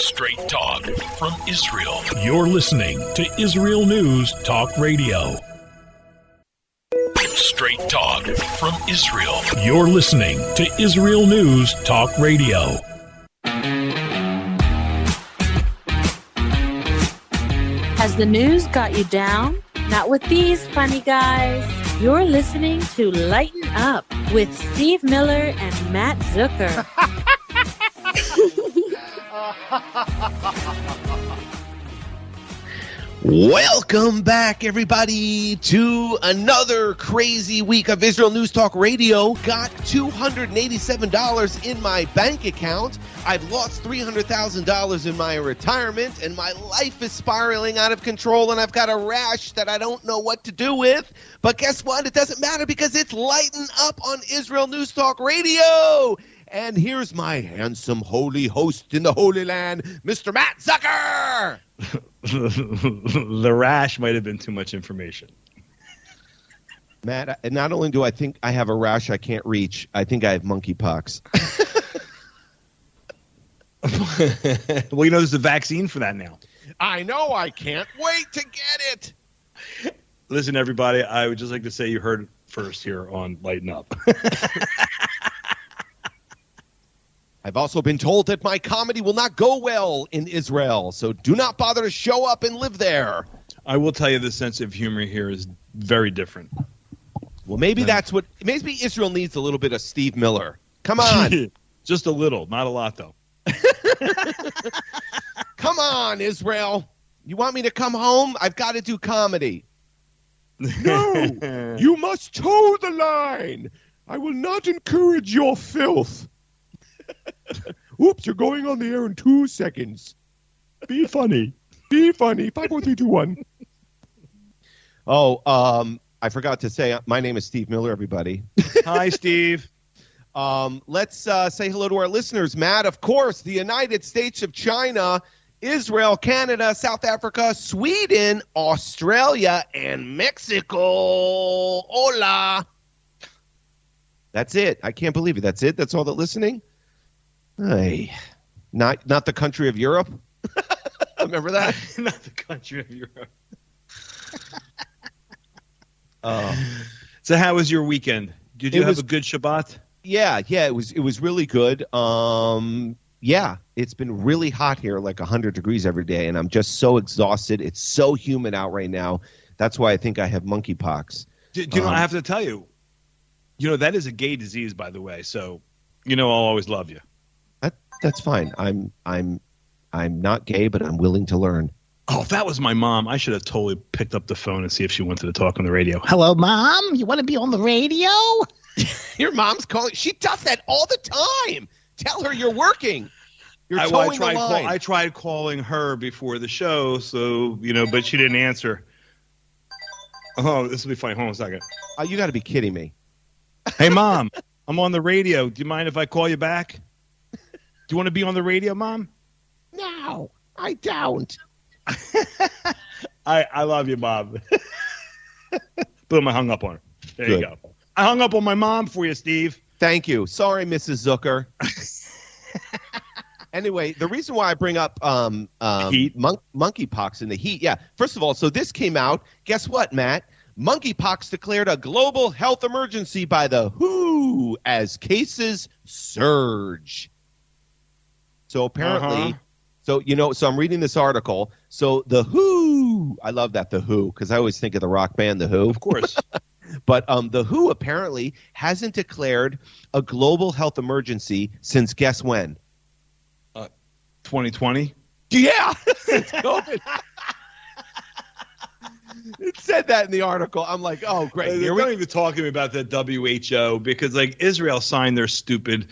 Straight talk from Israel. You're listening to Israel News Talk Radio. Straight talk from Israel. You're listening to Israel News Talk Radio. Has the news got you down? Not with these funny guys. You're listening to Lighten Up with Steve Miller and Matt Zucker. Welcome back, everybody, to another crazy week of Israel News Talk Radio. Got $287 in my bank account. I've lost $300,000 in my retirement, and my life is spiraling out of control, and I've got a rash that I don't know what to do with. But guess what? It doesn't matter, because it's Lighten Up on Israel News Talk Radio. And here's my handsome holy host in the Holy Land, Mr. Matt Zucker. The rash might have been too much information. Matt, not only do I think I have a rash I can't reach, I think I have monkeypox. Well, you know, there's a vaccine for that now. I know. I can't wait to get it. Listen, everybody, I would just like to say you heard first here on Lighten Up. I've also been told that my comedy will not go well in Israel, so do not bother to show up and live there. I will tell you, the sense of humor here is very different. Well, maybe that's what – maybe Israel needs a little bit of Steve Miller. Come on. Just a little. Not a lot, though. Come on, Israel. You want me to come home? I've got to do comedy. No. You must toe the line. I will not encourage your filth. Oops, you're going on the air in 2 seconds. Be funny. Be funny. 5, 4, 3, 2, 1. Oh, I forgot to say, my name is Steve Miller, everybody. Hi, Steve. Let's say hello to our listeners. Matt, of course, the United States of China, Israel, Canada, South Africa, Sweden, Australia, and Mexico. Hola. That's it. I can't believe it. That's it? That's all that listening? Hey, not the country of Europe. Remember that? Not the country of Europe. So how was your weekend? Did you have a good Shabbat? Yeah, it was really good. Yeah, it's been really hot here, like 100 degrees every day, and I'm just so exhausted. It's so humid out right now. That's why I think I have monkeypox. Do you know what I have to tell you? You know, that is a gay disease, by the way, so you know I'll always love you. That's fine. I'm not gay, but I'm willing to learn. Oh, if that was my mom, I should have totally picked up the phone and see if she wanted to talk on the radio. Hello, Mom. You want to be on the radio? Your mom's calling. She does that all the time. Tell her you're working. You're towing the line. I tried calling her before the show, so you know, but she didn't answer. Oh, this will be funny. Hold on a second. Oh, you got to be kidding me. Hey, Mom, I'm on the radio. Do you mind if I call you back? Do you want to be on the radio, Mom? No, I don't. I love you, Bob. Boom, I hung up on her. There Good. You go. I hung up on my mom for you, Steve. Thank you. Sorry, Mrs. Zucker. Anyway, the reason why I bring up monkeypox and the heat, yeah. First of all, so this came out. Guess what, Matt? Monkeypox declared a global health emergency by the WHO as cases surge. So apparently, so I'm reading this article. So the WHO, I love that, the WHO, because I always think of the rock band, the WHO. Of course. But the WHO apparently hasn't declared a global health emergency since guess when? 2020? Yeah, since COVID. It said that in the article. I'm like, oh, great. They're not even talking about the WHO because, like, Israel signed their stupid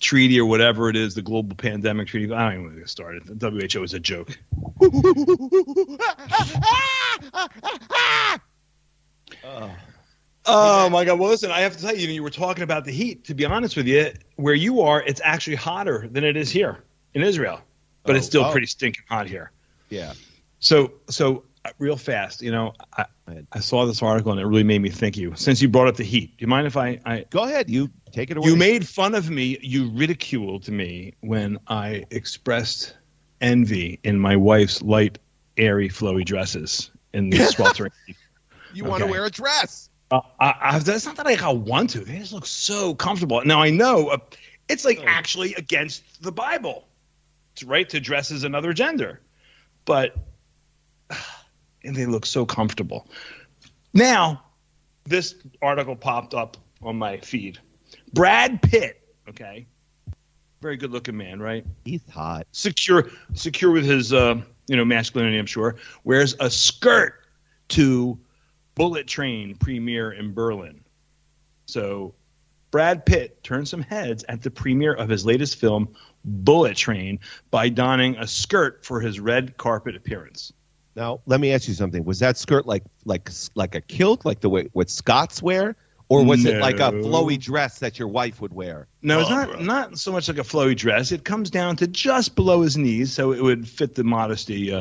treaty or whatever it is, the global pandemic treaty. I don't even want to get started. The WHO is a joke. Oh my God. Well, listen, I have to tell you, you were talking about the heat. To be honest with you, where you are, it's actually hotter than it is here in Israel, but it's still pretty stinking hot here. Yeah. So real fast, you know, I saw this article and it really made me think of you. Since you brought up the heat, do you mind if I go ahead? You take it away. You made fun of me. You ridiculed me when I expressed envy in my wife's light, airy, flowy dresses in the sweltering heat. You want to wear a dress? That's not that I want to. They just look so comfortable. Now I know it's like actually against the Bible. It's right to dress as another gender, but. And they look so comfortable. Now, this article popped up on my feed. Brad Pitt, okay, very good-looking man, right? He's hot, secure with his, masculinity. I'm sure wears a skirt to Bullet Train premiere in Berlin. So, Brad Pitt turned some heads at the premiere of his latest film, Bullet Train, by donning a skirt for his red carpet appearance. Now, let me ask you something. Was that skirt like a kilt, like the way what Scots wear, or was it like a flowy dress that your wife would wear? No, it's not so much like a flowy dress. It comes down to just below his knees, so it would fit the modesty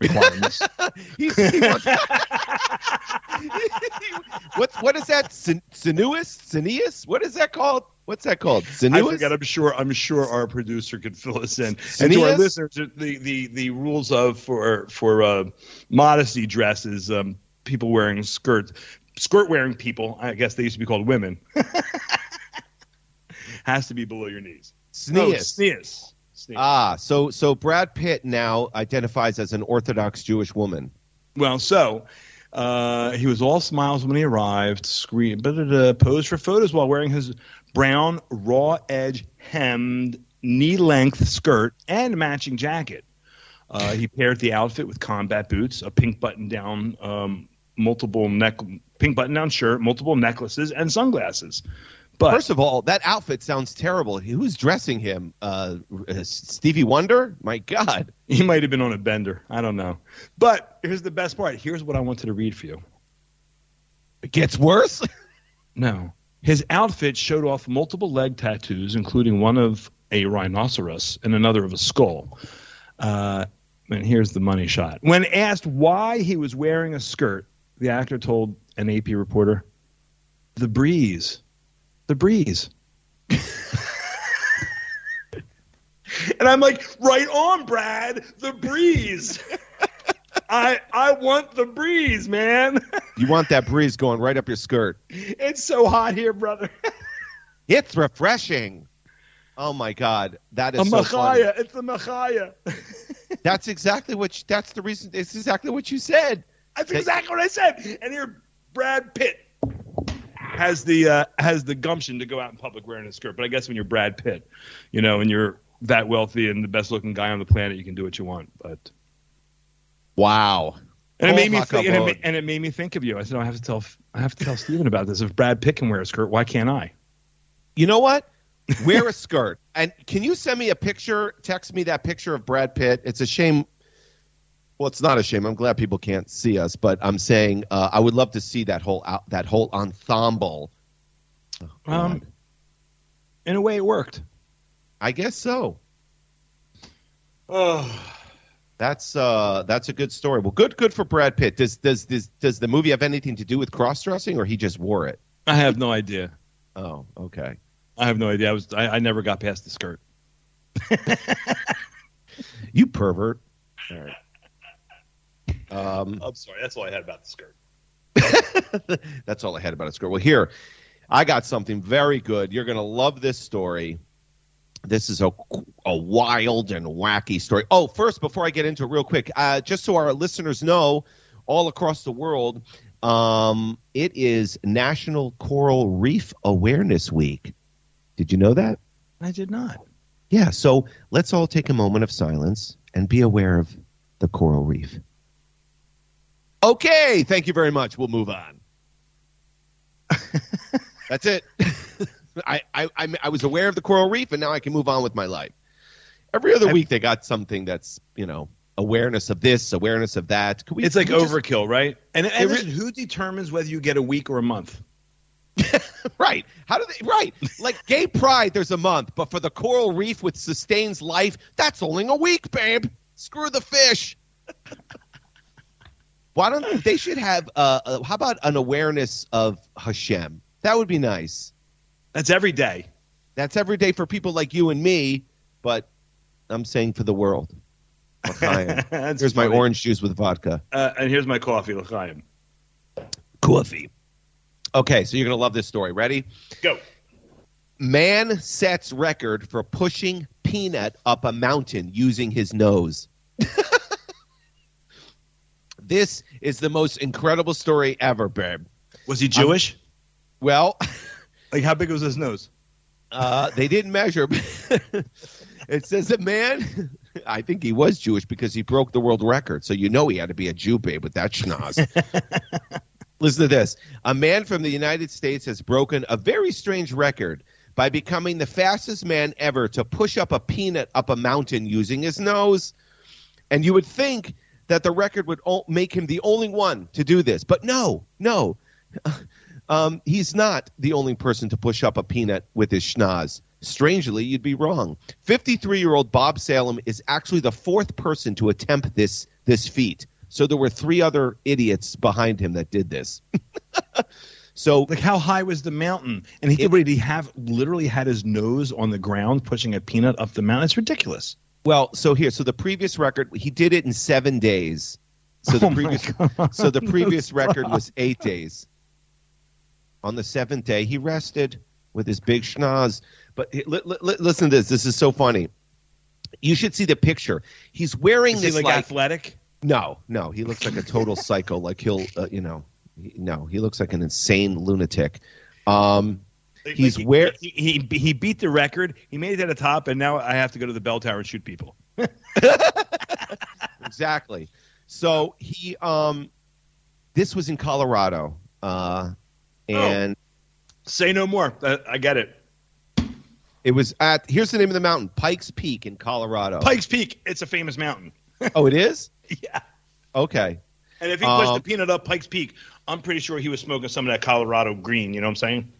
requirements. What is that? Sinuous? What is that called? What's that called? Sinuous? I forgot. I'm sure our producer could fill us in. Sinuous? And to our listeners, the rules for modesty dresses, people wearing skirts, skirt wearing people. I guess they used to be called women. Has to be below your knees. Sinuous. So Brad Pitt now identifies as an Orthodox Jewish woman. Well, so. He was all smiles when he arrived, screamed, posed for photos while wearing his brown, raw-edge, hemmed, knee-length skirt and matching jacket. He paired the outfit with combat boots, a pink button-down, pink button-down shirt, multiple necklaces, and sunglasses. But first of all, that outfit sounds terrible. Who's dressing him? Stevie Wonder? My God. He might have been on a bender. I don't know. But here's the best part. Here's what I wanted to read for you. It gets worse? No. His outfit showed off multiple leg tattoos, including one of a rhinoceros and another of a skull. And here's the money shot. When asked why he was wearing a skirt, the actor told an AP reporter, "The breeze. The breeze." And I'm like, right on, Brad. The breeze. I want the breeze, man. You want that breeze going right up your skirt. It's so hot here, brother. It's refreshing. Oh, my God. That is so funny. It's a machaya. That's exactly that's the reason. It's exactly what you said. That's exactly what I said. And here, Brad Pitt has the gumption to go out in public wearing a skirt. But I guess when you're Brad Pitt, you know, and you're that wealthy and the best-looking guy on the planet, you can do what you want. But wow. And it made me think of you. I said, I have to tell Steven about this. If Brad Pitt can wear a skirt, why can't I? You know what? Wear a skirt. And can you send me a picture? Text me that picture of Brad Pitt. It's a shame. Well, it's not a shame. I'm glad people can't see us, but I'm saying I would love to see that whole ensemble. Oh, in a way, it worked. I guess so. Oh, that's a good story. Well, good for Brad Pitt. Does the movie have anything to do with cross-dressing, or he just wore it? I have no idea. Oh, okay. I have no idea. I never got past the skirt. You pervert! All right. I'm sorry. That's all I had about the skirt. That's all I had about a skirt. Well, here, I got something very good. You're going to love this story. This is a wild and wacky story. Oh, first, before I get into it real quick, just so our listeners know, all across the world, it is National Coral Reef Awareness Week. Did you know that? I did not. Yeah, so let's all take a moment of silence and be aware of the coral reef. Okay, thank you very much. We'll move on. That's it. I was aware of the coral reef, and now I can move on with my life. Every other week, they got something that's, you know, awareness of this, awareness of that. It's like overkill, right? And who determines whether you get a week or a month? Right. How do they? Right. Like gay pride, there's a month, but for the coral reef, which sustains life, that's only a week, babe. Screw the fish. Why don't they should have? How about an awareness of Hashem? That would be nice. That's every day. That's every day for people like you and me. But I'm saying for the world. Here's funny. My orange juice with vodka. And here's my coffee, l'chaim. Coffee. Okay, so you're going to love this story. Ready? Go. Man sets record for pushing peanut up a mountain using his nose. This is the most incredible story ever, babe. Was he Jewish? Well. Like, how big was his nose? They didn't measure. It says that man... I think he was Jewish because he broke the world record. So you know he had to be a Jew, babe, with that schnoz. Listen to this. A man from the United States has broken a very strange record by becoming the fastest man ever to push up a peanut up a mountain using his nose. And you would think that the record would make him the only one to do this. But no. He's not the only person to push up a peanut with his schnoz. Strangely, you'd be wrong. 53-year-old Bob Salem is actually the fourth person to attempt this feat. So there were three other idiots behind him that did this. So, like, how high was the mountain? And he literally had his nose on the ground pushing a peanut up the mountain. It's ridiculous. Well, so the previous record, he did it in 7 days. So the previous record was 8 days. On the seventh day, he rested with his big schnoz. But listen to this. This is so funny. You should see the picture. He's wearing this like athletic. No. He looks like a total psycho. Like he looks like an insane lunatic. He's like, wearing. He beat the record. He made it at the top, and now I have to go to the bell tower and shoot people. Exactly. So he. This was in Colorado. And say no more. I get it. It was at, here's the name of the mountain, Pike's Peak in Colorado. Pike's Peak. It's a famous mountain. Oh, it is? Yeah. Okay. And if he pushed the peanut up Pike's Peak, I'm pretty sure he was smoking some of that Colorado green. You know what I'm saying?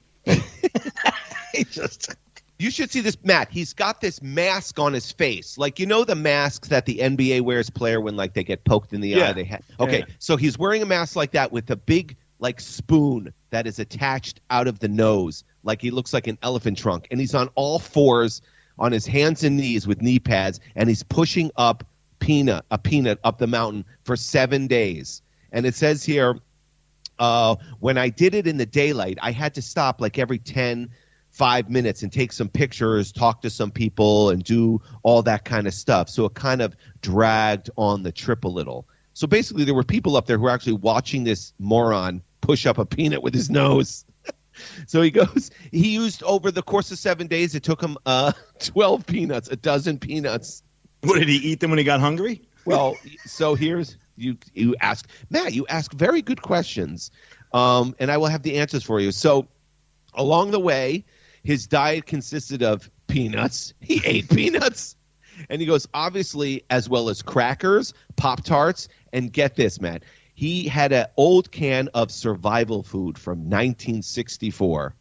You should see this, Matt. He's got this mask on his face. Like, you know the masks that the NBA wears player when, like, they get poked in the eye? They okay, yeah. So he's wearing a mask like that with a big, like, spoon that is attached out of the nose. Like, he looks like an elephant trunk, and he's on all fours on his hands and knees with knee pads, and he's pushing up a peanut up the mountain for 7 days. And it says here, when I did it in the daylight, I had to stop like every 5 minutes and take some pictures, talk to some people, and do all that kind of stuff. So it kind of dragged on the trip a little. So basically there were people up there who were actually watching this moron push up a peanut with his nose. So he goes, he used over the course of 7 days, it took him 12 peanuts, a dozen peanuts. What, did he eat them when he got hungry? Well, so here's, you ask, Matt, you ask very good questions, and I will have the answers for you. So along the way, his diet consisted of peanuts. He ate peanuts. And he goes, obviously, as well as crackers, Pop-Tarts, and get this, Matt. He had an old can of survival food from 1964.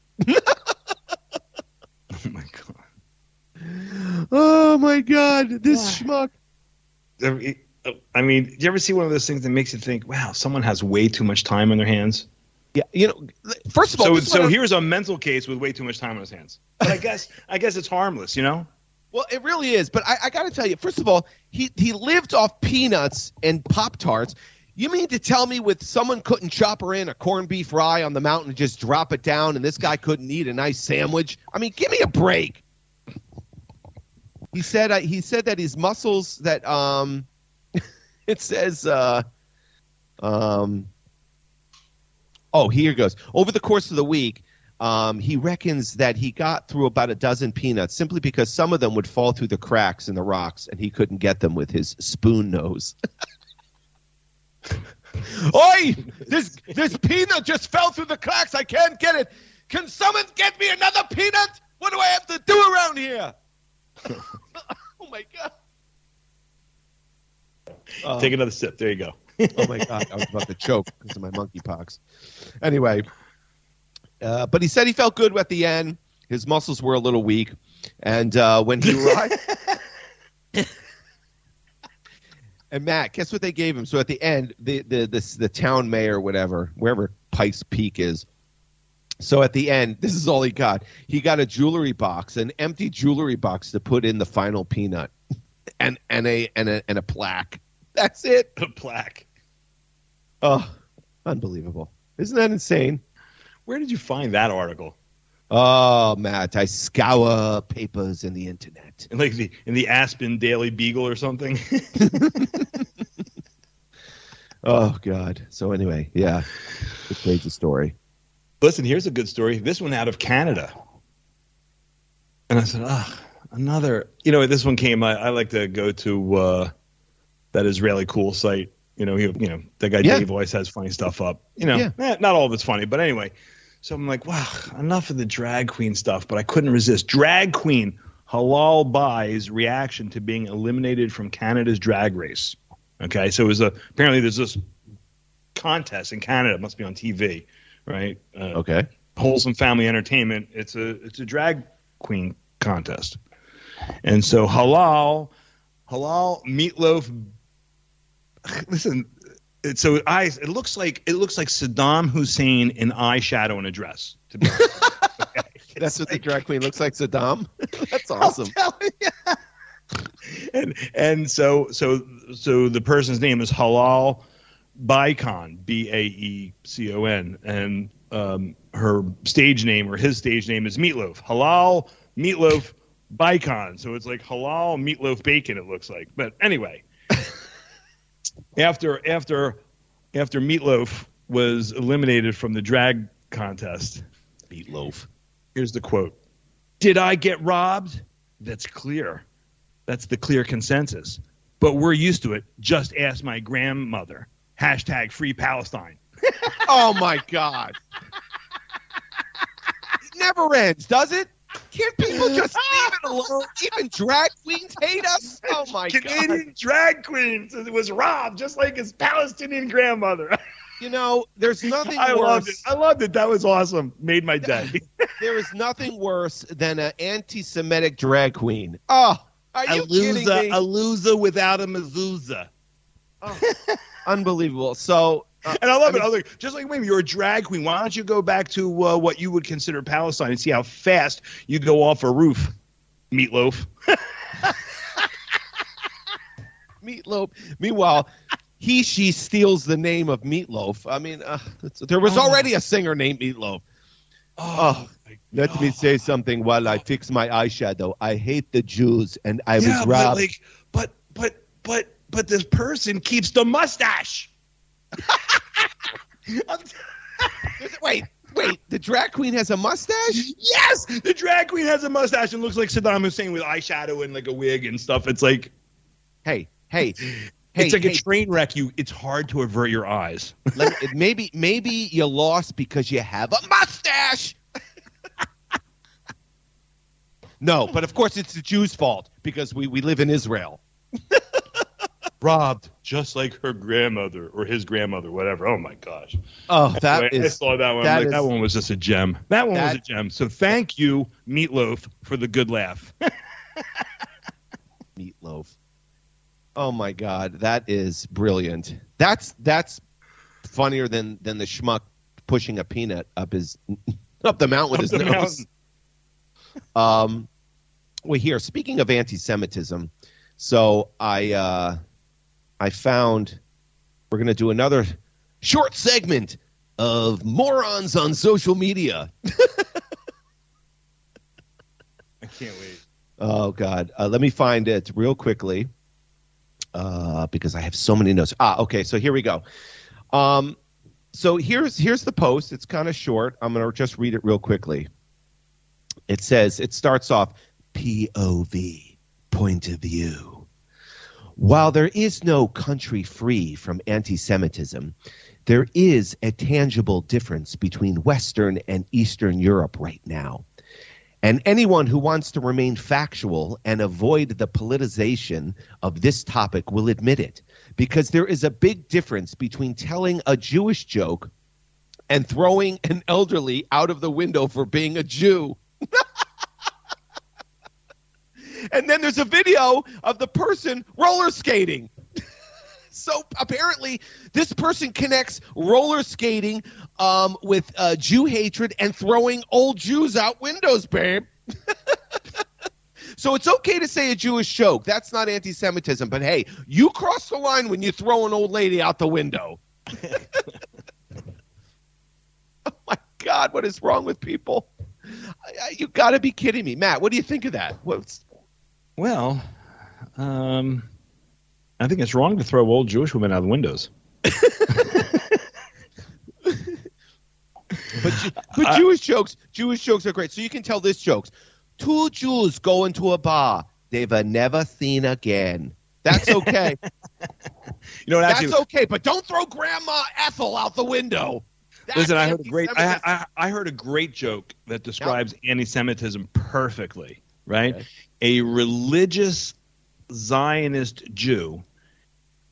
Oh, my God. This schmuck. I mean, do you ever see one of those things that makes you think, wow, someone has way too much time on their hands? Yeah. You know, first of all. So here's a mental case with way too much time on his hands. But I guess it's harmless, you know? Well, it really is. But I got to tell you, first of all, he lived off peanuts and Pop-Tarts. You mean to tell me with someone couldn't chop her in a corned beef rye on the mountain and just drop it down, and this guy couldn't eat a nice sandwich? I mean, give me a break. He said that his muscles that it says oh, here it goes. Over the course of the week, he reckons that he got through about a dozen peanuts simply because some of them would fall through the cracks in the rocks and he couldn't get them with his spoon nose. Oi! This peanut just fell through the cracks. I can't get it. Can someone get me another peanut? What do I have to do around here? Oh my God! Take another sip. There you go. Oh my God! I was about to choke because of my monkeypox. Anyway, but he said he felt good at the end. His muscles were a little weak, and when he arrived. And Matt, guess what they gave him? So at the end, the town mayor, whatever, wherever Pike's Peak is. So at the end, this is all he got. He got a jewelry box, an empty jewelry box to put in the final peanut, and a plaque. That's it. A plaque. Oh, unbelievable! Isn't that insane? Where did you find that article? Oh, Matt, I scour papers in the internet. Like in the Aspen Daily Beagle or something. Oh, God. So anyway, yeah, this page is story. Listen, here's a good story. This one out of Canada. And I said, another. You know, this one came. I like to go to that Israeli cool site. You know, that guy Dave always has funny stuff up. You know, not all of it's funny, but anyway. So I'm like, wow, enough of the drag queen stuff, but I couldn't resist. Drag queen Halal Bae's reaction to being eliminated from Canada's Drag Race. Okay, so it was apparently there's this contest in Canada. It must be on TV, right? Okay. Wholesome Family Entertainment. It's a drag queen contest. And so Halal Meatloaf. Listen. So eyes. It looks like Saddam Hussein in eyeshadow and a dress. To be honest. Okay. That's what the drag queen looks like, Saddam. That's awesome. And so the person's name is Halal Bae-Con, Baecon, and her stage name or his stage name is Meatloaf. Halal Meatloaf Bae-Con. So it's like Halal Meatloaf Bacon. It looks like, but anyway. After Meatloaf was eliminated from the drag contest, Meatloaf, here's the quote: "Did I get robbed? That's clear. That's the clear consensus. But we're used to it. Just ask my grandmother. Hashtag Free Palestine." Oh my God! It never ends, does it? Can't people just leave it alone? Even drag queens hate us? Oh, my God. Canadian drag queens was robbed just like his Palestinian grandmother. You know, there's nothing worse. I loved it. That was awesome. Made my day. There is nothing worse than an anti-Semitic drag queen. Oh, are you kidding me? A loser without a mezuzah. Oh, unbelievable. So... and I love it. I was like, just like, wait, you're a drag queen. Why don't you go back to what you would consider Palestine and see how fast you go off a roof, Meatloaf. Meatloaf. Meanwhile, she steals the name of Meatloaf. I mean, there was already a singer named Meatloaf. Let me say something while I fix my eyeshadow. I hate the Jews, and I was robbed. But this person keeps the mustache. Wait, the drag queen has a mustache? Yes, the drag queen has a mustache and looks like Saddam Hussein with eyeshadow and like a wig and stuff. It's like, hey, it's like a train wreck. It's hard to avert your eyes. Maybe you lost because you have a mustache. No, but of course it's the Jews' fault because we live in Israel. Robbed just like her grandmother or his grandmother, whatever. Oh my gosh. Oh, I saw that one. That one was just a gem. That one was a gem. So thank you, Meatloaf, for the good laugh. Meatloaf. Oh my God. That is brilliant. That's funnier than the schmuck pushing a peanut up the mountain with his nose. Well, here, speaking of anti-Semitism, so I found we're going to do another short segment of morons on social media. I can't wait. Oh, God. Let me find it real quickly because I have so many notes. Okay. So here we go. So here's the post. It's kind of short. I'm going to just read it real quickly. It says, it starts off POV, point of view. While there is no country free from anti-Semitism, there is a tangible difference between Western and Eastern Europe right now. And anyone who wants to remain factual and avoid the politicization of this topic will admit it, because there is a big difference between telling a Jewish joke and throwing an elderly out of the window for being a Jew. And then there's a video of the person roller skating. so apparently this person connects roller skating with Jew hatred and throwing old Jews out windows, babe. So it's okay to say a Jewish joke. That's not anti-Semitism. But, hey, you cross the line when you throw an old lady out the window. Oh, my God. What is wrong with people? You got to be kidding me. Matt, what do you think of that? Well, I think it's wrong to throw old Jewish women out the windows. But Jewish jokes are great. So you can tell this jokes. Two Jews go into a bar they've never seen again. That's okay. That's okay, but don't throw Grandma Ethel out the window. Listen, I heard a great joke that describes anti-Semitism perfectly, right? Okay. A religious Zionist Jew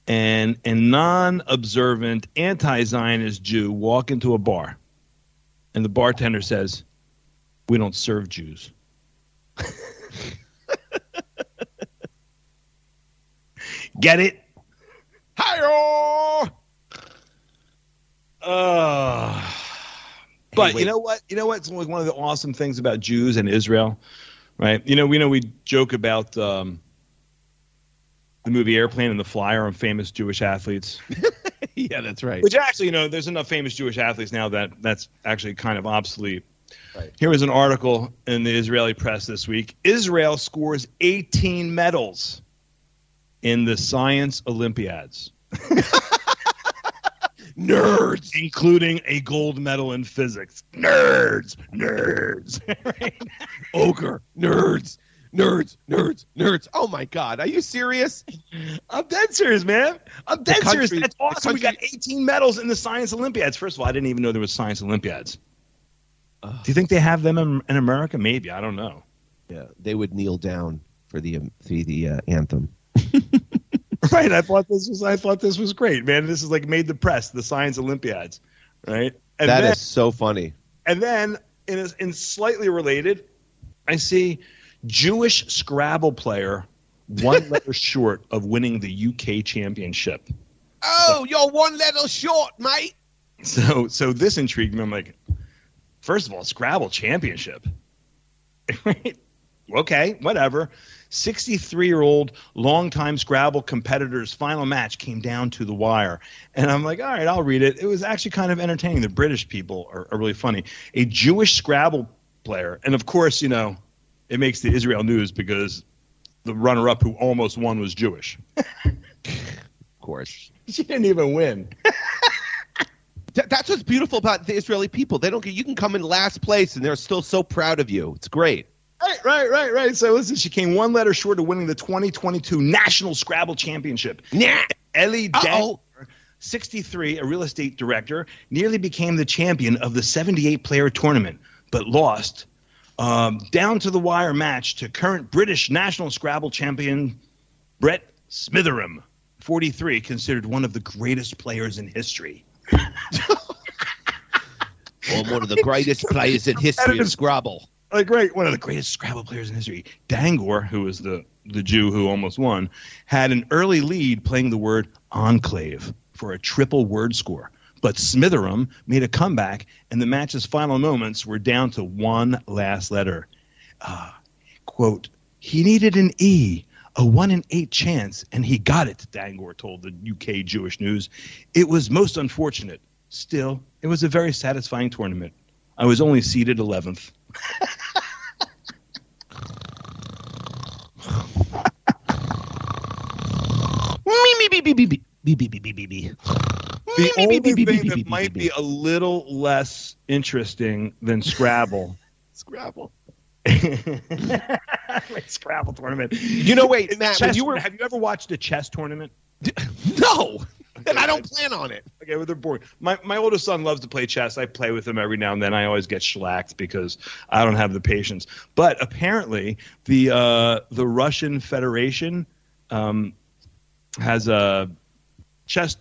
and a non-observant anti-Zionist Jew walk into a bar, and the bartender says, "We don't serve Jews." Get it? Hi-oh! But you know what? You know what's one of the awesome things about Jews and Israel, right? We joke about the movie Airplane and The Flyer on famous Jewish athletes. Yeah, that's right. Which actually, there's enough famous Jewish athletes now that that's actually kind of obsolete. Right. Here was an article in the Israeli press this week. Israel scores 18 medals in the science Olympiads. Nerds. Including a gold medal in physics. Nerds. Ogre. Nerds. Oh, my God. Are you serious? I'm dead serious, man. That's awesome. We got 18 medals in the science Olympiads. First of all, I didn't even know there was science Olympiads. Do you think they have them in America? Maybe. I don't know. Yeah, they would kneel down for the anthem. Right. I thought this was great, man. This is like made the press, the science Olympiads, right? And that is so funny. And then, in slightly related, I see Jewish Scrabble player one letter short of winning the UK championship. Oh, you're one letter short, mate. So this intrigued me. I'm like, first of all, Scrabble championship. Okay, whatever. 63-year-old longtime Scrabble competitor's final match came down to the wire. And I'm like, all right, I'll read it. It was actually kind of entertaining. The British people are really funny. A Jewish Scrabble player. And, of course, it makes the Israel news because the runner-up who almost won was Jewish. Of course. She didn't even win. That's what's beautiful about the Israeli people. They don't get. You can come in last place, and they're still so proud of you. It's great. Right. So listen, she came one letter short of winning the 2022 National Scrabble Championship. Ellie Decker, 63, a real estate director, nearly became the champion of the 78-player tournament, but lost down to the wire match to current British National Scrabble champion Brett Smitherem, 43, considered one of the greatest players in history. Or one of the greatest players in history of Scrabble. Like, right, one of the greatest Scrabble players in history. Dangor, who was the Jew who almost won, had an early lead playing the word enclave for a triple word score. But Smitherem made a comeback, and the match's final moments were down to one last letter. Quote, he needed an E. A 1 in 8 chance, and he got it, Dangor told the UK Jewish News. It was most unfortunate. Still, it was a very satisfying tournament. I was only seeded 11th. The only thing that might be a little less interesting than Scrabble. Scrabble tournament. Wait, Matt, have you ever watched a chess tournament? No. Okay, and I don't plan on it. Okay, well, they're boring. My oldest son loves to play chess. I play with him every now and then. I always get shellacked because I don't have the patience. But apparently the Russian Federation has a chess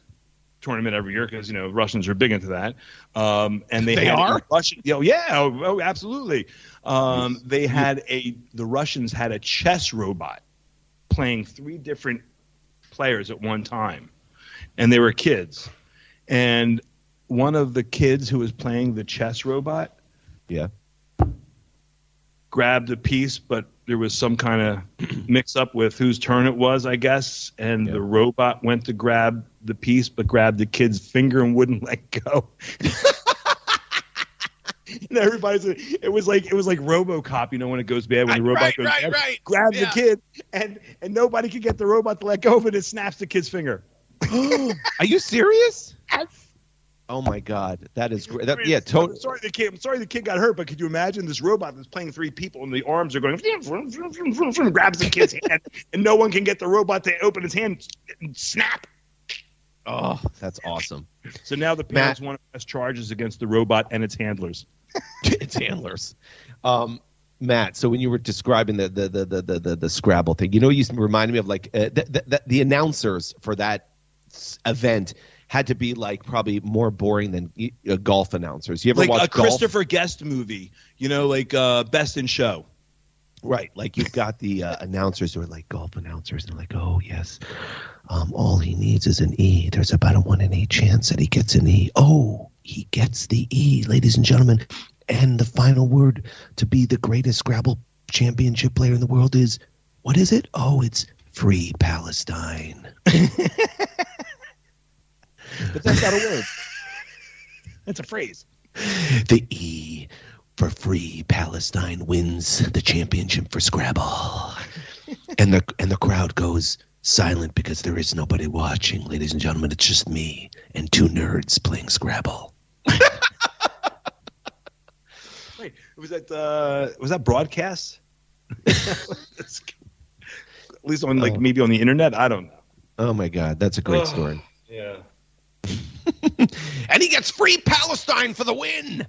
tournament every year because Russians are big into that. And they are Russian. Absolutely. They had the Russians had a chess robot playing three different players at one time, and they were kids. And one of the kids who was playing the chess robot, yeah, grabbed a piece, but there was some kind of mix up with whose turn it was, I guess. And the robot went to grab the piece, but grabbed the kid's finger and wouldn't let go. And everybody's, it was like RoboCop, you know, when it goes bad, when the robot goes bad, grabs the kid, and nobody could get the robot to let go of it. It snaps the kid's finger. Are you serious? Yes. Oh my God, that is great. That, yeah, totally. I'm sorry the kid got hurt, but could you imagine this robot that's playing three people and the arms are going, grabs the kid's hand, and no one can get the robot to open his hand and snap. Oh, that's awesome. So now the parents want to press charges against the robot and its handlers. Matt, so when you were describing the Scrabble thing, you know, you reminded me of like the announcers for that event had to be like probably more boring than golf announcers. You ever watch a golf? Christopher Guest movie? You know, like Best in Show. Right, like you've got the announcers who are like golf announcers, and they're like, oh, yes, all he needs is an E. There's about a 1 in 8 chance that he gets an E. Oh, he gets the E, ladies and gentlemen. And the final word to be the greatest Scrabble championship player in the world is, what is it? Oh, it's Free Palestine. But that's not a word. That's a phrase. The E for Free Palestine wins the championship for Scrabble. And the crowd goes silent because there is nobody watching, ladies and gentlemen. It's just me and two nerds playing Scrabble. Wait, was that broadcast? At least on maybe on the internet, I don't know. Oh my God, that's a great story. Yeah. And he gets Free Palestine for the win.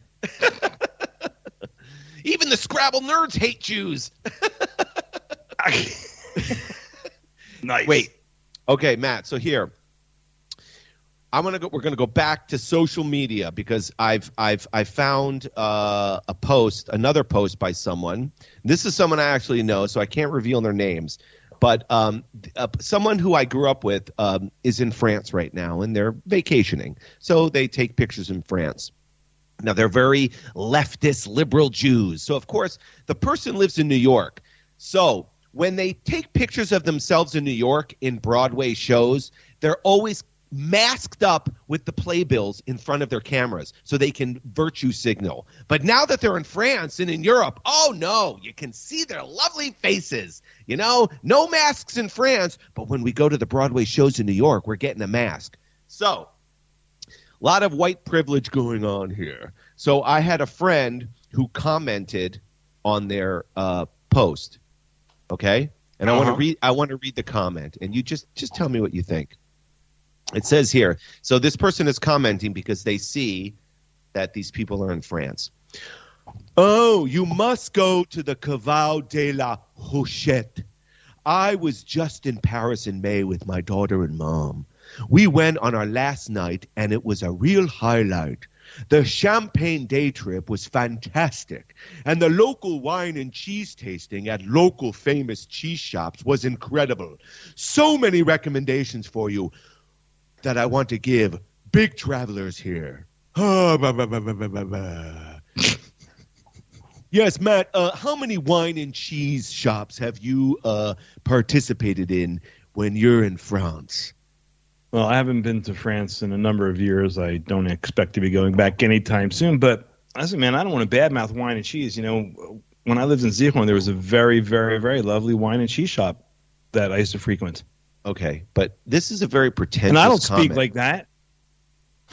Even the Scrabble nerds hate Jews. Nice. Wait. Okay, Matt. So here, we're gonna go back to social media because I found another post by someone. This is someone I actually know, so I can't reveal their names. But someone who I grew up with is in France right now, and they're vacationing. So they take pictures in France. Now, they're very leftist, liberal Jews. So, of course, the person lives in New York. So when they take pictures of themselves in New York in Broadway shows, they're always masked up with the playbills in front of their cameras so they can virtue signal. But now that they're in France and in Europe, oh, no, you can see their lovely faces. You know, no masks in France, but when we go to the Broadway shows in New York, we're getting a mask. So, a lot of white privilege going on here. So I had a friend who commented on their post, okay? And I want to read the comment, and you just tell me what you think. It says here, so this person is commenting because they see that these people are in France. Oh, you must go to the Cavale de la Rochette. I was just in Paris in May with my daughter and mom. We went on our last night, and it was a real highlight. The champagne day trip was fantastic, and the local wine and cheese tasting at local famous cheese shops was incredible. So many recommendations for you that I want to give big travelers here. Oh, blah, blah, blah, blah, blah, blah. Yes, Matt, how many wine and cheese shops have you participated in when you're in France? Well, I haven't been to France in a number of years. I don't expect to be going back anytime soon. But I said, man, I don't want to badmouth wine and cheese. You know, when I lived in Zeeland, there was a very, very, very lovely wine and cheese shop that I used to frequent. Okay, but this is a very pretentious comment. And I don't speak like that.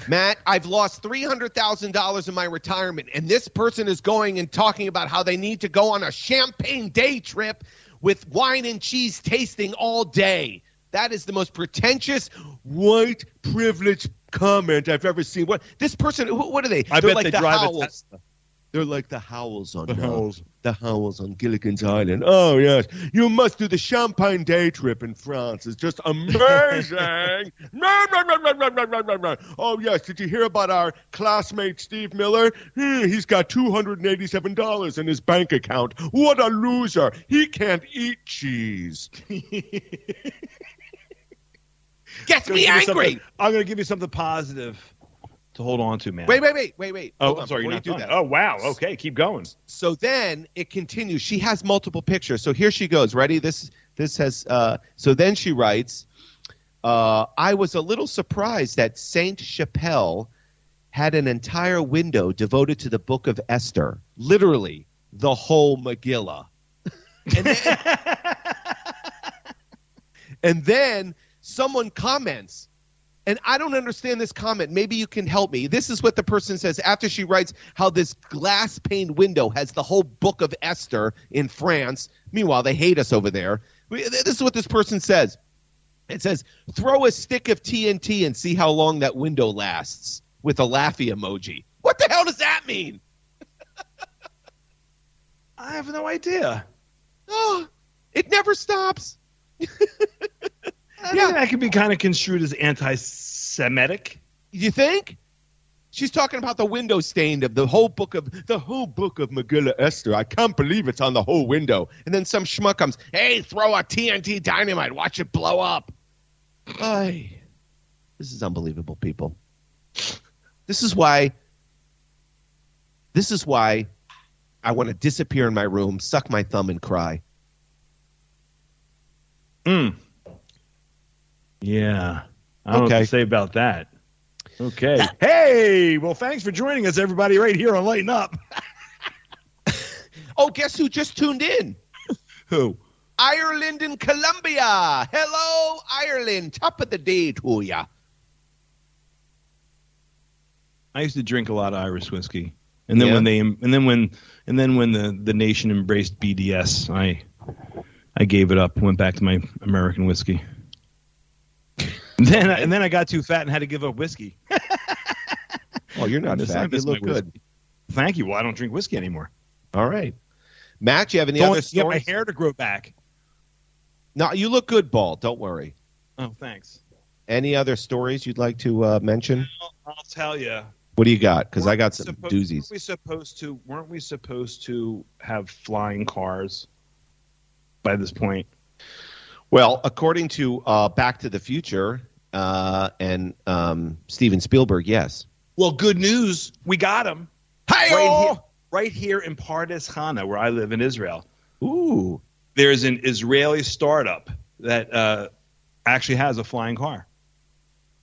Matt, I've lost $300,000 in my retirement, and this person is going and talking about how they need to go on a champagne day trip with wine and cheese tasting all day. That is the most pretentious white privilege comment I've ever seen. What this person? What are they? I They're bet like they the drive Howells. A Tesla. They're like the Howells on Gilligan's Island. Oh, yes. You must do the champagne day trip in France. It's just amazing. Oh, yes. Did you hear about our classmate, Steve Miller? He's got $287 in his bank account. What a loser. He can't eat cheese. Gets me angry. I'm going to give you something positive to hold on to, man. Wait. Oh, I'm sorry. You're not doing that. Oh, wow. Okay, keep going. So then it continues. She has multiple pictures. So here she goes. Ready? This has so then she writes, I was a little surprised that Saint Chappelle had an entire window devoted to the book of Esther. Literally, the whole Megillah. And then, and then someone comments, and I don't understand this comment. Maybe you can help me. This is what the person says after she writes how this glass-paned window has the whole book of Esther in France. Meanwhile, they hate us over there. This is what this person says. It says, throw a stick of TNT and see how long that window lasts, with a laughy emoji. What the hell does that mean? I have no idea. Oh, it never stops. I think that could be kind of construed as anti-Semitic. You think? She's talking about the window stained of the whole book of Megillah Esther. I can't believe it's on the whole window. And then some schmuck comes, hey, throw a TNT dynamite, watch it blow up. Ay, this is unbelievable, people. This is why I want to disappear in my room, suck my thumb, and cry. Yeah. I don't know what to say about that. Okay. Hey, well, thanks for joining us, everybody, right here on Lighten Up. Oh, guess who just tuned in? Who? Ireland and Colombia. Hello, Ireland. Top of the day to ya. I used to drink a lot of Irish whiskey, and then when the nation embraced BDS, I gave it up, went back to my American whiskey. And then I got too fat and had to give up whiskey. Oh, you're not fat. You look good. Thank you. Well, I don't drink whiskey anymore. All right, Matt, you have any other stories? I get my hair to grow back. No, you look good, bald. Don't worry. Oh, thanks. Any other stories you'd like to mention? I'll tell you. What do you got? Because I got some doozies. Weren't we supposed to have flying cars by this point? Well, according to Back to the Future and Steven Spielberg, yes. Well, good news. We got them. Hi-oh! Right here in Pardes Hanna, where I live in Israel. Ooh. There's an Israeli startup that actually has a flying car.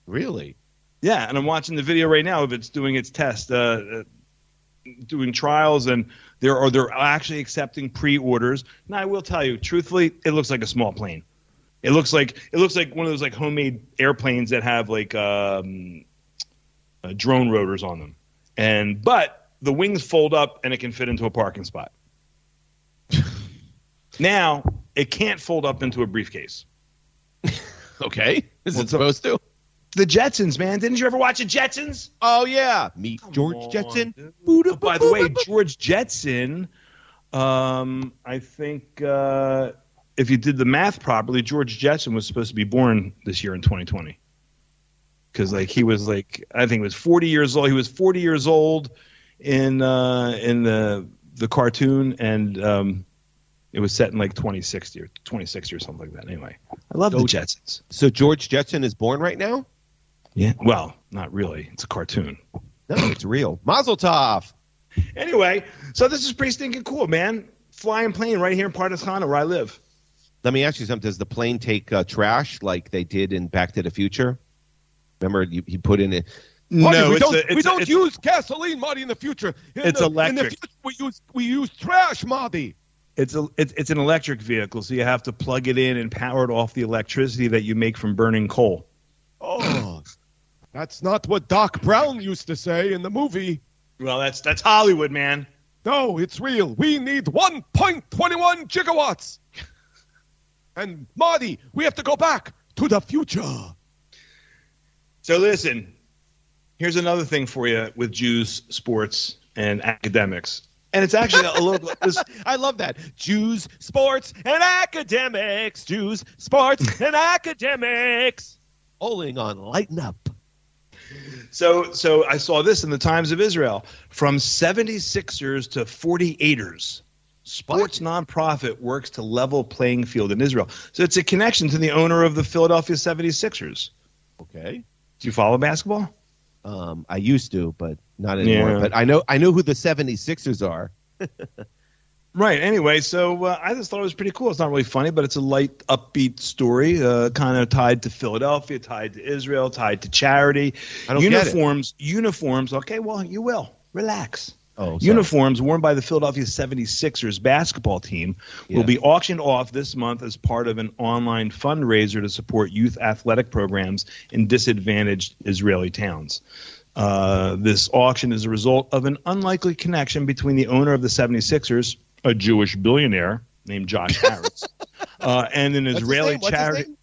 Really? Yeah, and I'm watching the video right now of it's doing its test, doing trials, and they're actually accepting pre-orders. And I will tell you, truthfully, it looks like a small plane. It looks like one of those like homemade airplanes that have like drone rotors on them, but the wings fold up and it can fit into a parking spot. Now it can't fold up into a briefcase. Okay, is it supposed to? The Jetsons, man. Didn't you ever watch The Jetsons? Oh, yeah. Meet George Jetson. By the way, George Jetson, I think if you did the math properly, George Jetson was supposed to be born this year in 2020. Because he was I think he was 40 years old. He was 40 years old in the cartoon, and it was set in 2060 or 26 or something like that. Anyway, I love The Jetsons. So George Jetson is born right now? Yeah. Well, not really. It's a cartoon. No, it's real. Mazel tov. Anyway, so this is pretty stinking cool, man. Flying plane right here in Pardes Hanna, where I live. Let me ask you something. Does the plane take trash like they did in Back to the Future? Remember, he put in it. No, we don't use gasoline, Marty, in the future. It's electric. In the future, we use trash, Marty. It's an electric vehicle, so you have to plug it in and power it off the electricity that you make from burning coal. Oh, that's not what Doc Brown used to say in the movie. Well, that's Hollywood, man. No, it's real. We need 1.21 gigawatts. And, Marty, we have to go back to the future. So, listen, here's another thing for you with Jews, sports, and academics. And it's actually a little I love that. Jews, sports, and academics. Jews, sports, and academics. Oling on Lighten Up. So I saw this in the Times of Israel. From 76ers to 48ers, sports nonprofit works to level playing field in Israel. So it's a connection to the owner of the Philadelphia 76ers. Okay. Do you follow basketball? I used to, but not anymore. Yeah. But I know who the 76ers are. Right. Anyway, so I just thought it was pretty cool. It's not really funny, but it's a light, upbeat story, kind of tied to Philadelphia, tied to Israel, tied to charity. I don't get it. Uniforms. Okay, well, you will. Relax. Oh, uniforms worn by the Philadelphia 76ers basketball team will be auctioned off this month as part of an online fundraiser to support youth athletic programs in disadvantaged Israeli towns. This auction is a result of an unlikely connection between the owner of the 76ers, a Jewish billionaire named Josh Harris, and an Israeli charity.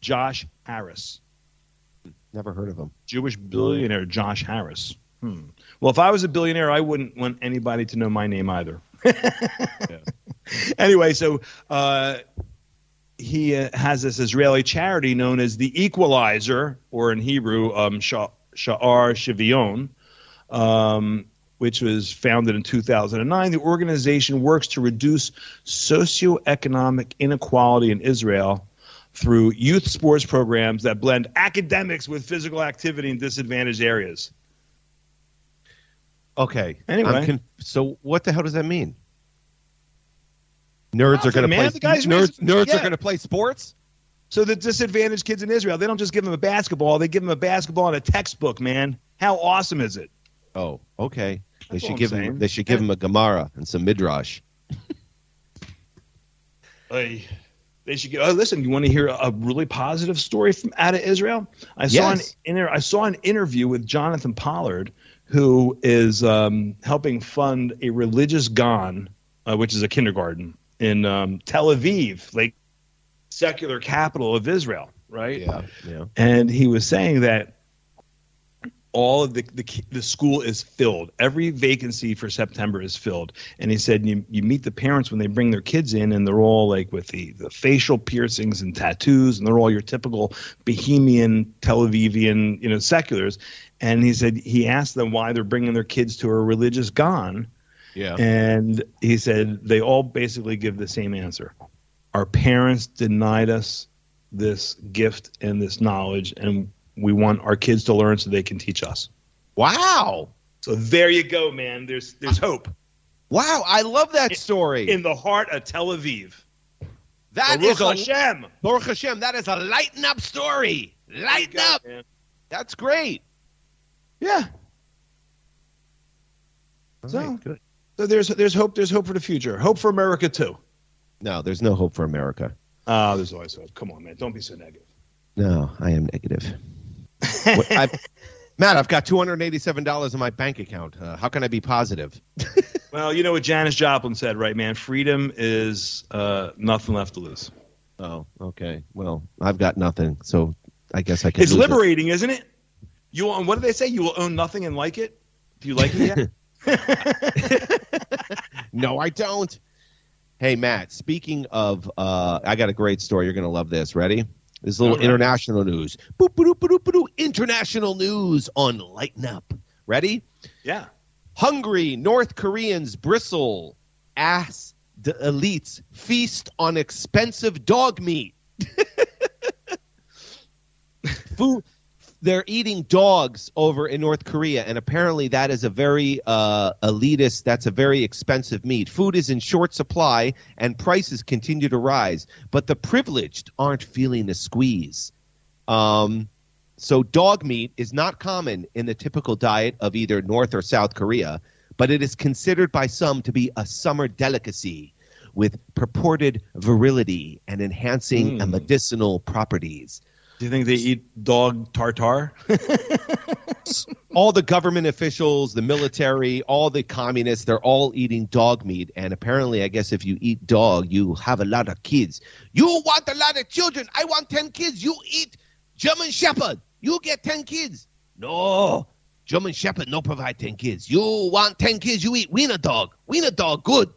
Josh Harris. Never heard of him. Jewish billionaire Josh Harris. Well, if I was a billionaire, I wouldn't want anybody to know my name either. Yeah. Anyway, so he has this Israeli charity known as The Equalizer, or in Hebrew, Sha'ar Shevion, which was founded in 2009. The organization works to reduce socioeconomic inequality in Israel through youth sports programs that blend academics with physical activity in disadvantaged areas. Okay. Anyway, so what the hell does that mean? Nerds are going to play. Nerds are going to play sports. So the disadvantaged kids in Israel, they don't just give them a basketball; they give them a basketball and a textbook. Man, how awesome is it? Oh, okay. They should give them a Gemara and some midrash. They should go. Oh, listen, you want to hear a really positive story from out of Israel? I saw an interview with Jonathan Pollard, who is helping fund a religious gan, which is a kindergarten in Tel Aviv, like secular capital of Israel, right? Yeah, yeah. And he was saying that all of the school is filled. Every vacancy for September is filled. And he said you meet the parents when they bring their kids in, and they're all like with the facial piercings and tattoos, and they're all your typical bohemian, Tel Avivian, seculars. And he said he asked them why they're bringing their kids to a religious gan. Yeah. And he said they all basically give the same answer. Our parents denied us this gift and this knowledge, and we want our kids to learn so they can teach us. Wow. So there you go, man. There's hope. Wow. I love that story. In the heart of Tel Aviv. That is Baruch Hashem. That is a lighten up story. Lighten up. Man. That's great. Yeah. Good. So there's hope. There's hope for the future. Hope for America too. No, there's no hope for America. There's always hope. Come on, man. Don't be so negative. No, I am negative. Matt, I've got $287 in my bank account. How can I be positive? Well, you know what Janis Joplin said, right, man? Freedom is nothing left to lose. Oh, okay. Well, I've got nothing, so I guess I can. It's liberating, isn't it? You own, what did they say? You will own nothing and like it? Do you like it yet? No, I don't. Hey, Matt, speaking of, I got a great story. You're going to love this. Ready? This is a little international news. Boop, boop, boop, boop, boop. International news on Lighten Up. Ready? Yeah. Hungry North Koreans bristle as the elites feast on expensive dog meat. Food. They're eating dogs over in North Korea, and apparently that is a very elitist, that's a very expensive meat. Food is in short supply, and prices continue to rise. But the privileged aren't feeling the squeeze. So dog meat is not common in the typical diet of either North or South Korea, but it is considered by some to be a summer delicacy with purported virility and enhancing medicinal properties. Do you think they eat dog tartare? All the government officials, the military, all the communists, they're all eating dog meat. And apparently, I guess if you eat dog, you have a lot of kids. You want a lot of children. I want 10 kids. You eat German Shepherd. You get 10 kids. No, German Shepherd no provide 10 kids. You want 10 kids. You eat wiener dog. Wiener dog, good.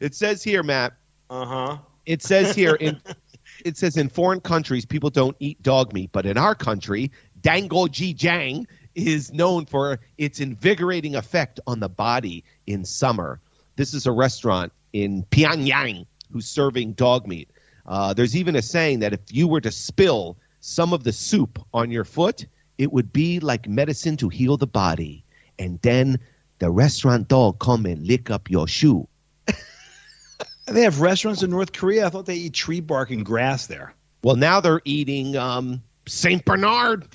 It says here, Matt. Uh-huh. It says here in... It says in foreign countries, people don't eat dog meat. But in our country, dangojiang is known for its invigorating effect on the body in summer. This is a restaurant in Pyongyang who's serving dog meat. There's even a saying that if you were to spill some of the soup on your foot, it would be like medicine to heal the body. And then the restaurant dog come and lick up your shoe. They have restaurants in North Korea. I thought they eat tree bark and grass there. Well, now they're eating St. Bernard.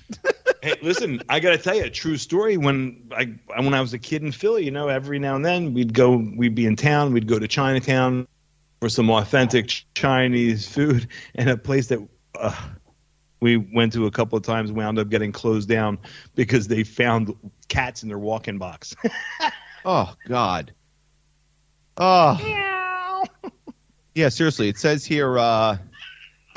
Hey, listen, I got to tell you a true story. When I was a kid in Philly, you know, every now and then we'd be in town, we'd go to Chinatown for some authentic Chinese food, and a place that we went to a couple of times wound up getting closed down because they found cats in their walk-in box. Oh, God. Oh. Yeah, seriously. It says here,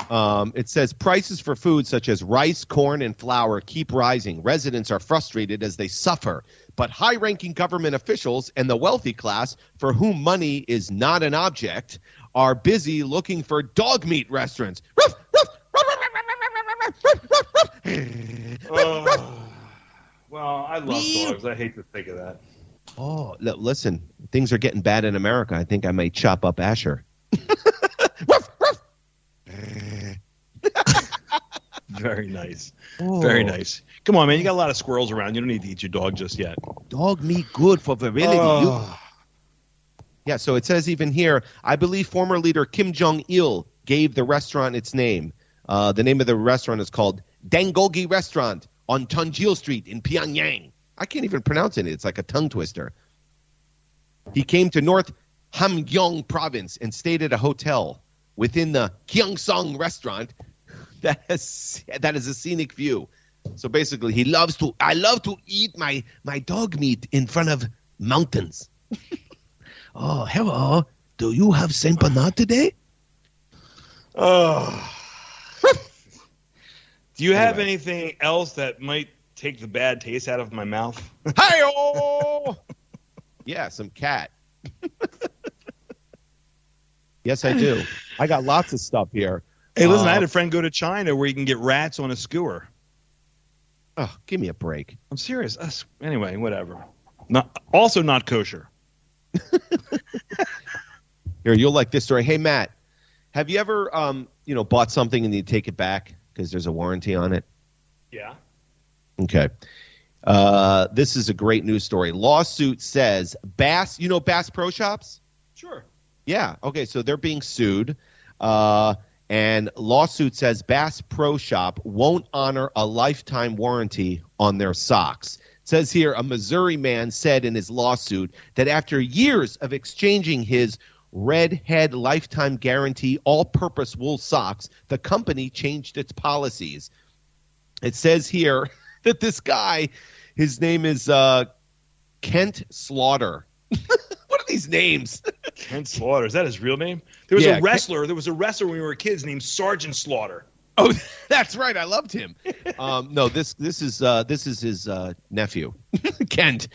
it says prices for food such as rice, corn, and flour keep rising. Residents are frustrated as they suffer. But high-ranking government officials and the wealthy class, for whom money is not an object, are busy looking for dog meat restaurants. Ruff, ruff, ruff, ruff, ruff, ruff, ruff, ruff, ruff, ruff. Well, I love dogs. I hate to think of that. Oh, listen, things are getting bad in America. I think I may chop up Asher. Ruff, ruff. Very nice. Oh. Very nice. Come on, man. You got a lot of squirrels around. You don't need to eat your dog just yet. Dog meat good for virility. Oh. Yeah, so it says even here, I believe former leader Kim Jong-il gave the restaurant its name. The name of the restaurant is called Dangogi Restaurant on Tanjil Street in Pyongyang. I can't even pronounce it. It's like a tongue twister. He came to North Hamgyong province and stayed at a hotel within the Gyeongsang restaurant that is a scenic view. So basically, I love to eat my dog meat in front of mountains. Oh, hello. Do you have Saint Bernard today? Oh. Do you have anything else that might take the bad taste out of my mouth? Hi-oh! Yeah, some cat. Yes, I do. I got lots of stuff here. Hey, listen, I had a friend go to China where you can get rats on a skewer. Oh, give me a break. I'm serious. Anyway, whatever. Also not kosher. Here, you'll like this story. Hey, Matt, have you ever, bought something and you take it back because there's a warranty on it? Yeah. Okay. This is a great news story. Lawsuit says Bass, you know Bass Pro Shops? Sure. Yeah. Okay, so they're being sued. And lawsuit says Bass Pro Shop won't honor a lifetime warranty on their socks. It says here a Missouri man said in his lawsuit that after years of exchanging his Redhead lifetime guarantee all-purpose wool socks, the company changed its policies. It says here that this guy, his name is Kent Slaughter. What are these names? Kent Slaughter. Is that his real name? There was a wrestler when we were kids named Sergeant Slaughter. Oh, that's right. I loved him. No, this is his nephew, Kent.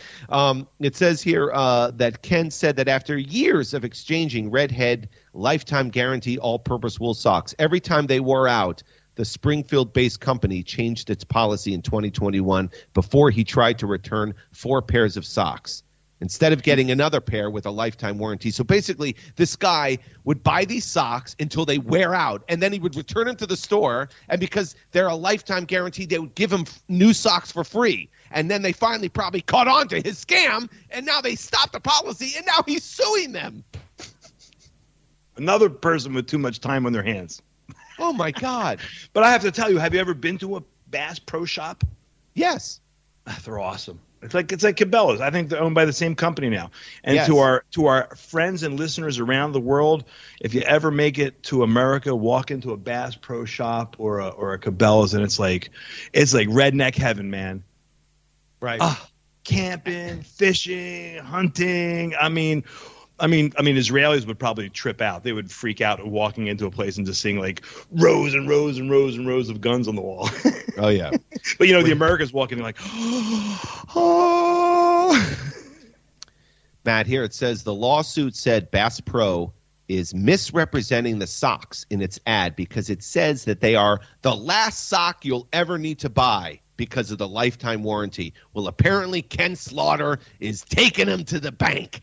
It says here that Kent said that after years of exchanging Redhead lifetime guarantee all-purpose wool socks, every time they wore out, the Springfield-based company changed its policy in 2021 before he tried to return 4 pairs of socks, instead of getting another pair with a lifetime warranty. So basically, this guy would buy these socks until they wear out, and then he would return them to the store, and because they're a lifetime guarantee, they would give him new socks for free. And then they finally probably caught on to his scam, and now they stopped the policy, and now he's suing them. Another person with too much time on their hands. Oh, my God. But I have to tell you, have you ever been to a Bass Pro Shop? Yes. They're awesome. It's like Cabela's. I think they're owned by the same company now. And yes. To our friends and listeners around the world, if you ever make it to America, walk into a Bass Pro Shop or a Cabela's, and it's like redneck heaven, man. Right. Camping, fishing, hunting. I mean, Israelis would probably trip out. They would freak out walking into a place and just seeing like rows and rows and rows and rows of guns on the wall. Oh, yeah. But, you know, the Americans walking in like, oh. Matt, here it says the lawsuit said Bass Pro is misrepresenting the socks in its ad because it says that they are the last sock you'll ever need to buy because of the lifetime warranty. Well, apparently Ken Slaughter is taking them to the bank.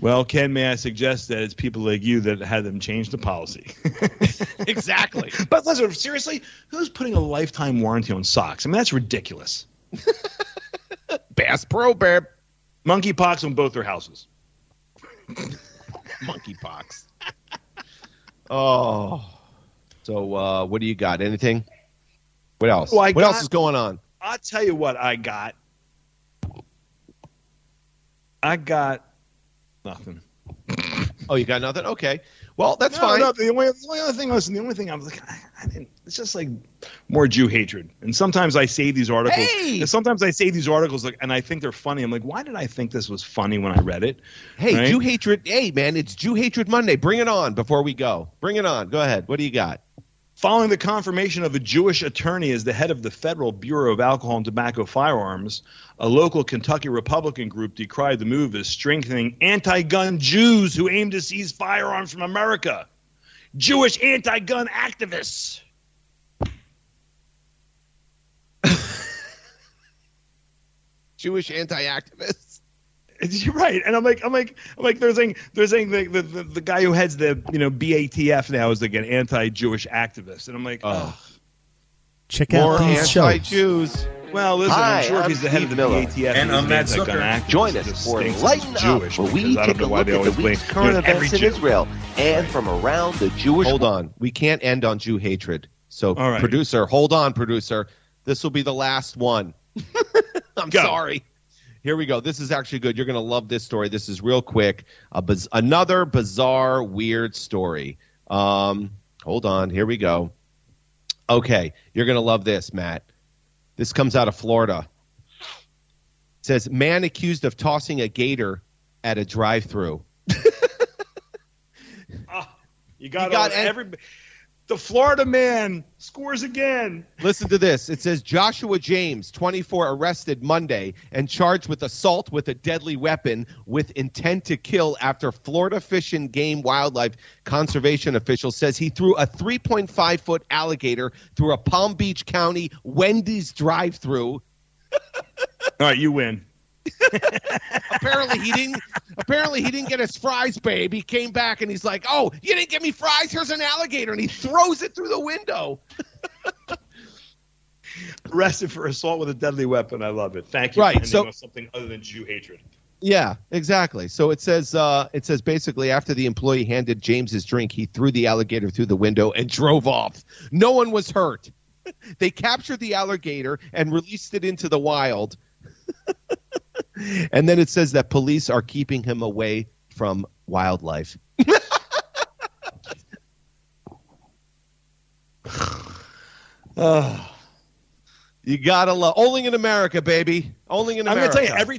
Well, Ken, may I suggest that it's people like you that had them change the policy. Exactly. But listen, seriously, who's putting a lifetime warranty on socks? I mean, that's ridiculous. Bass Pro, babe. Monkeypox on both their houses. Monkeypox. Oh. So what do you got? Anything? What else? Well, what else is going on? I'll tell you what I got. Nothing. Oh, you got nothing? Okay. Well, that's fine. No, the only thing I was like, I didn't, it's just like more Jew hatred. And sometimes I save these articles. Hey! And sometimes I save these articles, like, and I think they're funny. I'm like, why did I think this was funny when I read it? Hey, right? Jew hatred. Hey, man, it's Jew Hatred Monday. Bring it on before we go. Bring it on. Go ahead. What do you got? Following the confirmation of a Jewish attorney as the head of the Federal Bureau of Alcohol and Tobacco Firearms, a local Kentucky Republican group decried the move as strengthening anti-gun Jews who aim to seize firearms from America. Jewish anti-gun activists. Jewish anti-activists. You're right, and I'm like. They're saying the guy who heads the BATF now is like an anti-Jewish activist, and I'm like, check out these shows. Well, listen, hi, I'm he's the head of the BATF, and I'm Matt Zucker. Join us for Lighten Up, where we take a look at the week's current events in Israel and from around the Jewish. Hold on, we can't end on Jew hatred. So, producer, hold on, producer. This will be the last one. I'm sorry. Here we go. This is actually good. You're going to love this story. This is real quick. Another bizarre, weird story. Hold on. Here we go. Okay. You're going to love this, Matt. This comes out of Florida. It says, man accused of tossing a gator at a drive-thru. The Florida man scores again. Listen to this. It says Joshua James, 24, arrested Monday and charged with assault with a deadly weapon with intent to kill after Florida Fish and Game Wildlife Conservation official says he threw a 3.5-foot alligator through a Palm Beach County Wendy's drive-thru. All right, you win. Apparently he didn't get his fries, babe. He came back and he's like, oh, you didn't get me fries? Here's an alligator. And he throws it through the window. Arrested for assault with a deadly weapon. I love it. Thank you. Right. So something other than Jew hatred. Yeah, exactly. So it says basically after the employee handed James his drink, he threw the alligator through the window and drove off. No one was hurt. They captured the alligator and released it into the wild. And then it says that police are keeping him away from wildlife. You gotta love only in America, baby. Only in America. I'm gonna tell you, every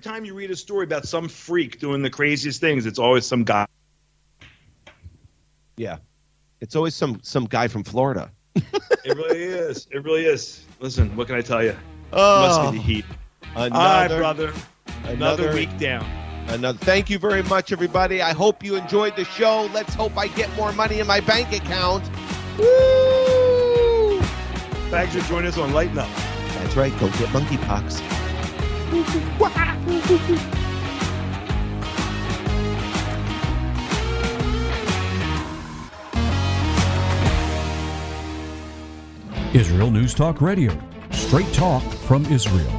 time you read a story about some freak doing the craziest things, it's always some guy. Yeah, it's always some guy from Florida. It really is. It really is. Listen, what can I tell you? It must be the heat. Another, aye, brother. Another week down. Thank you very much, everybody. I hope you enjoyed the show. Let's hope I get more money in my bank account. Woo! Thanks for joining us on Lighten Up. That's right. Go get monkeypox. Israel News Talk Radio. Straight talk from Israel.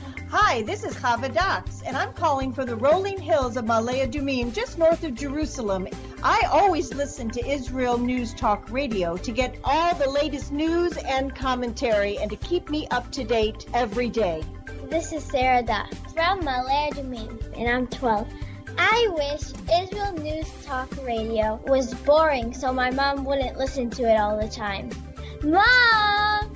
Hi, this is Chava Dax, and I'm calling for the rolling hills of Maale Adumim, just north of Jerusalem. I always listen to Israel News Talk Radio to get all the latest news and commentary and to keep me up to date every day. This is Sarah Dax from Maale Adumim, and I'm 12. I wish Israel News Talk Radio was boring so my mom wouldn't listen to it all the time. Mom!